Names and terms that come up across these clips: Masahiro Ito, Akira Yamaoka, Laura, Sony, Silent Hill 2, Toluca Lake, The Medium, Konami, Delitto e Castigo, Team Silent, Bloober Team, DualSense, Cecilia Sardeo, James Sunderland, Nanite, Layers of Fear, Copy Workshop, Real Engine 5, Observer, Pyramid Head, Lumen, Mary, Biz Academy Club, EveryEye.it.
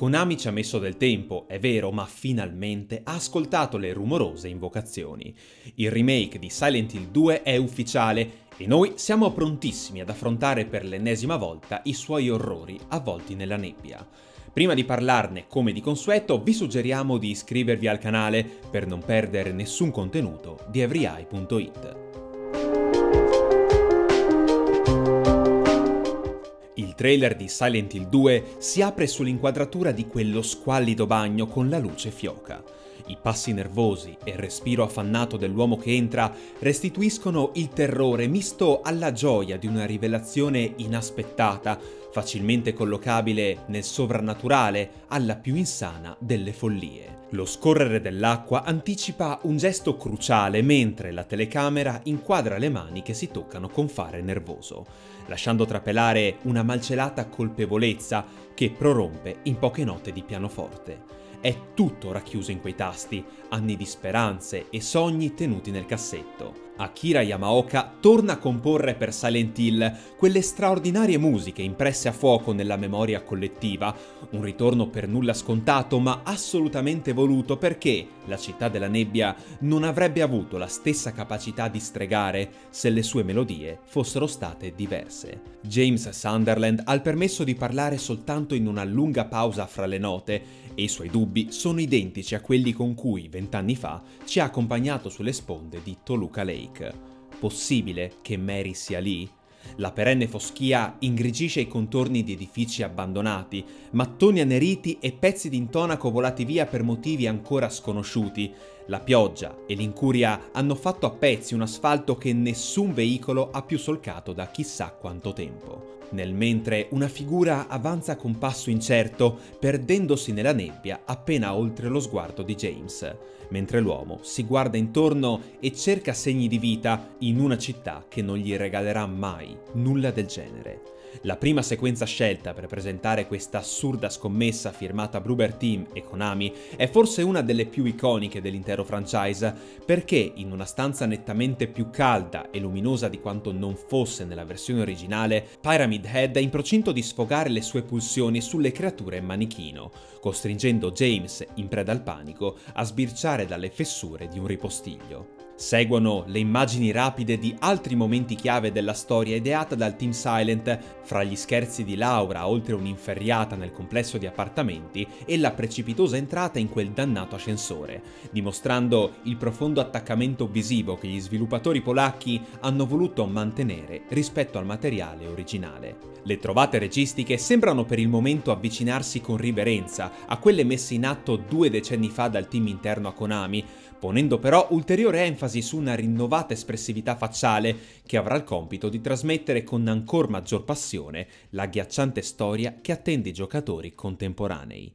Konami ci ha messo del tempo, è vero, ma finalmente ha ascoltato le rumorose invocazioni. Il remake di Silent Hill 2 è ufficiale e noi siamo prontissimi ad affrontare per l'ennesima volta i suoi orrori avvolti nella nebbia. Prima di parlarne, come di consueto, vi suggeriamo di iscrivervi al canale per non perdere nessun contenuto di EveryEye.it. Il trailer di Silent Hill 2 si apre sull'inquadratura di quello squallido bagno con la luce fioca. I passi nervosi e il respiro affannato dell'uomo che entra restituiscono il terrore misto alla gioia di una rivelazione inaspettata, facilmente collocabile nel sovrannaturale alla più insana delle follie. Lo scorrere dell'acqua anticipa un gesto cruciale mentre la telecamera inquadra le mani che si toccano con fare nervoso, lasciando trapelare una malcelata colpevolezza che prorompe in poche note di pianoforte. È tutto racchiuso in quei tasti, anni di speranze e sogni tenuti nel cassetto. Akira Yamaoka torna a comporre per Silent Hill quelle straordinarie musiche impresse a fuoco nella memoria collettiva, un ritorno per nulla scontato ma assolutamente voluto perché la città della nebbia non avrebbe avuto la stessa capacità di stregare se le sue melodie fossero state diverse. James Sunderland ha il permesso di parlare soltanto in una lunga pausa fra le note e i suoi dubbi sono identici a quelli con cui 20 anni fa ci ha accompagnato sulle sponde di Toluca Lake. Possibile che Mary sia lì? La perenne foschia ingrigisce i contorni di edifici abbandonati, mattoni anneriti e pezzi di intonaco volati via per motivi ancora sconosciuti. La pioggia e l'incuria hanno fatto a pezzi un asfalto che nessun veicolo ha più solcato da chissà quanto tempo. Nel mentre una figura avanza con passo incerto, perdendosi nella nebbia appena oltre lo sguardo di James, mentre l'uomo si guarda intorno e cerca segni di vita in una città che non gli regalerà mai nulla del genere. La prima sequenza scelta per presentare questa assurda scommessa firmata Bloober Team e Konami è forse una delle più iconiche dell'intero franchise, perché in una stanza nettamente più calda e luminosa di quanto non fosse nella versione originale, Pyramid Head è in procinto di sfogare le sue pulsioni sulle creature manichino, costringendo James, in preda al panico, a sbirciare dalle fessure di un ripostiglio. Seguono le immagini rapide di altri momenti chiave della storia ideata dal Team Silent, fra gli scherzi di Laura oltre un'inferriata nel complesso di appartamenti e la precipitosa entrata in quel dannato ascensore, dimostrando il profondo attaccamento visivo che gli sviluppatori polacchi hanno voluto mantenere rispetto al materiale originale. Le trovate registiche sembrano per il momento avvicinarsi con riverenza a quelle messe in atto 2 decenni fa dal team interno a Konami, ponendo però ulteriore enfasi su una rinnovata espressività facciale che avrà il compito di trasmettere con ancor maggior passione la agghiacciante storia che attende i giocatori contemporanei.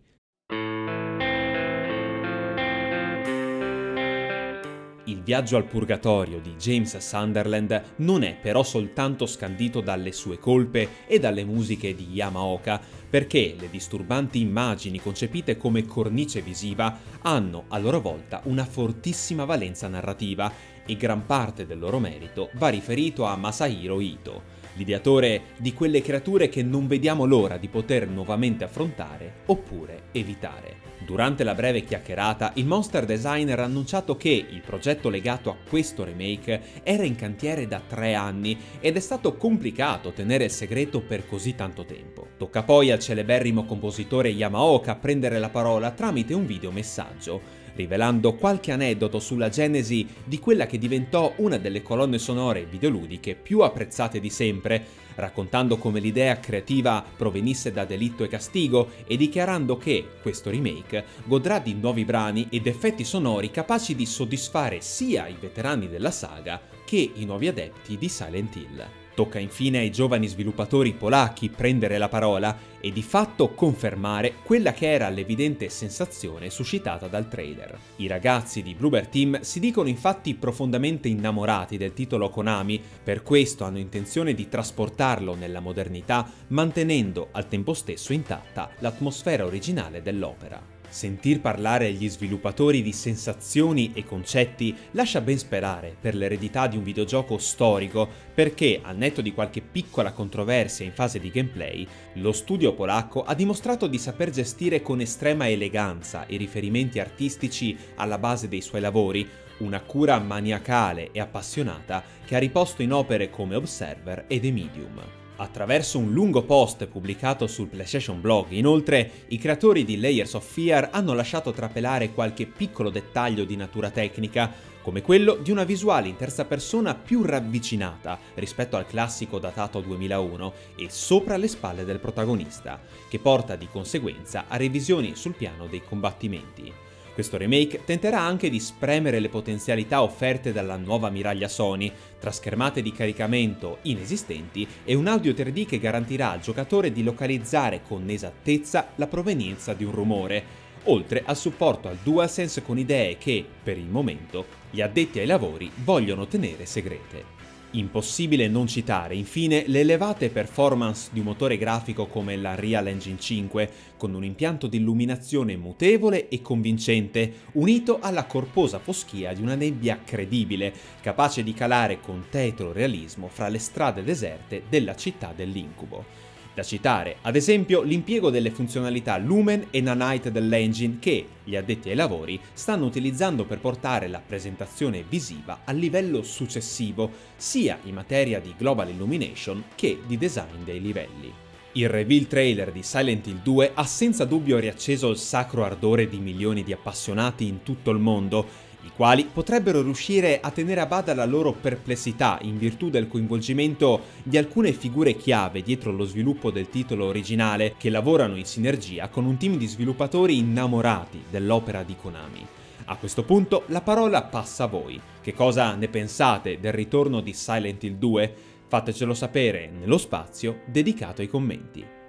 Il viaggio al purgatorio di James Sunderland non è però soltanto scandito dalle sue colpe e dalle musiche di Yamaoka, perché le disturbanti immagini concepite come cornice visiva hanno a loro volta una fortissima valenza narrativa e gran parte del loro merito va riferito a Masahiro Ito, l'ideatore di quelle creature che non vediamo l'ora di poter nuovamente affrontare oppure evitare. Durante la breve chiacchierata, il monster designer ha annunciato che il progetto legato a questo remake era in cantiere da 3 anni ed è stato complicato tenere il segreto per così tanto tempo. Tocca poi al celeberrimo compositore Yamaoka prendere la parola tramite un videomessaggio, rivelando qualche aneddoto sulla genesi di quella che diventò una delle colonne sonore videoludiche più apprezzate di sempre, raccontando come l'idea creativa provenisse da Delitto e Castigo e dichiarando che questo remake godrà di nuovi brani ed effetti sonori capaci di soddisfare sia i veterani della saga che i nuovi adepti di Silent Hill. Tocca infine ai giovani sviluppatori polacchi prendere la parola e di fatto confermare quella che era l'evidente sensazione suscitata dal trailer. I ragazzi di Bloober Team si dicono infatti profondamente innamorati del titolo Konami, per questo hanno intenzione di trasportarlo nella modernità mantenendo al tempo stesso intatta l'atmosfera originale dell'opera. Sentir parlare agli sviluppatori di sensazioni e concetti lascia ben sperare per l'eredità di un videogioco storico, perché, al netto di qualche piccola controversia in fase di gameplay, lo studio polacco ha dimostrato di saper gestire con estrema eleganza i riferimenti artistici alla base dei suoi lavori, una cura maniacale e appassionata che ha riposto in opere come Observer e The Medium. Attraverso un lungo post pubblicato sul PlayStation Blog, inoltre, i creatori di Layers of Fear hanno lasciato trapelare qualche piccolo dettaglio di natura tecnica, come quello di una visuale in terza persona più ravvicinata rispetto al classico datato 2001 e sopra le spalle del protagonista, che porta di conseguenza a revisioni sul piano dei combattimenti. Questo remake tenterà anche di spremere le potenzialità offerte dalla nuova miraglia Sony, tra schermate di caricamento inesistenti e un audio 3D che garantirà al giocatore di localizzare con esattezza la provenienza di un rumore, oltre al supporto al DualSense con idee che, per il momento, gli addetti ai lavori vogliono tenere segrete. Impossibile non citare, infine, le elevate performance di un motore grafico come la Real Engine 5, con un impianto di illuminazione mutevole e convincente, unito alla corposa foschia di una nebbia credibile, capace di calare con tetro realismo fra le strade deserte della città dell'incubo. Da citare, ad esempio, l'impiego delle funzionalità Lumen e Nanite dell'engine che, gli addetti ai lavori, stanno utilizzando per portare la presentazione visiva al livello successivo, sia in materia di global illumination che di design dei livelli. Il reveal trailer di Silent Hill 2 ha senza dubbio riacceso il sacro ardore di milioni di appassionati in tutto il mondo, i quali potrebbero riuscire a tenere a bada la loro perplessità in virtù del coinvolgimento di alcune figure chiave dietro lo sviluppo del titolo originale, che lavorano in sinergia con un team di sviluppatori innamorati dell'opera di Konami. A questo punto la parola passa a voi. Che cosa ne pensate del ritorno di Silent Hill 2? Fatecelo sapere nello spazio dedicato ai commenti.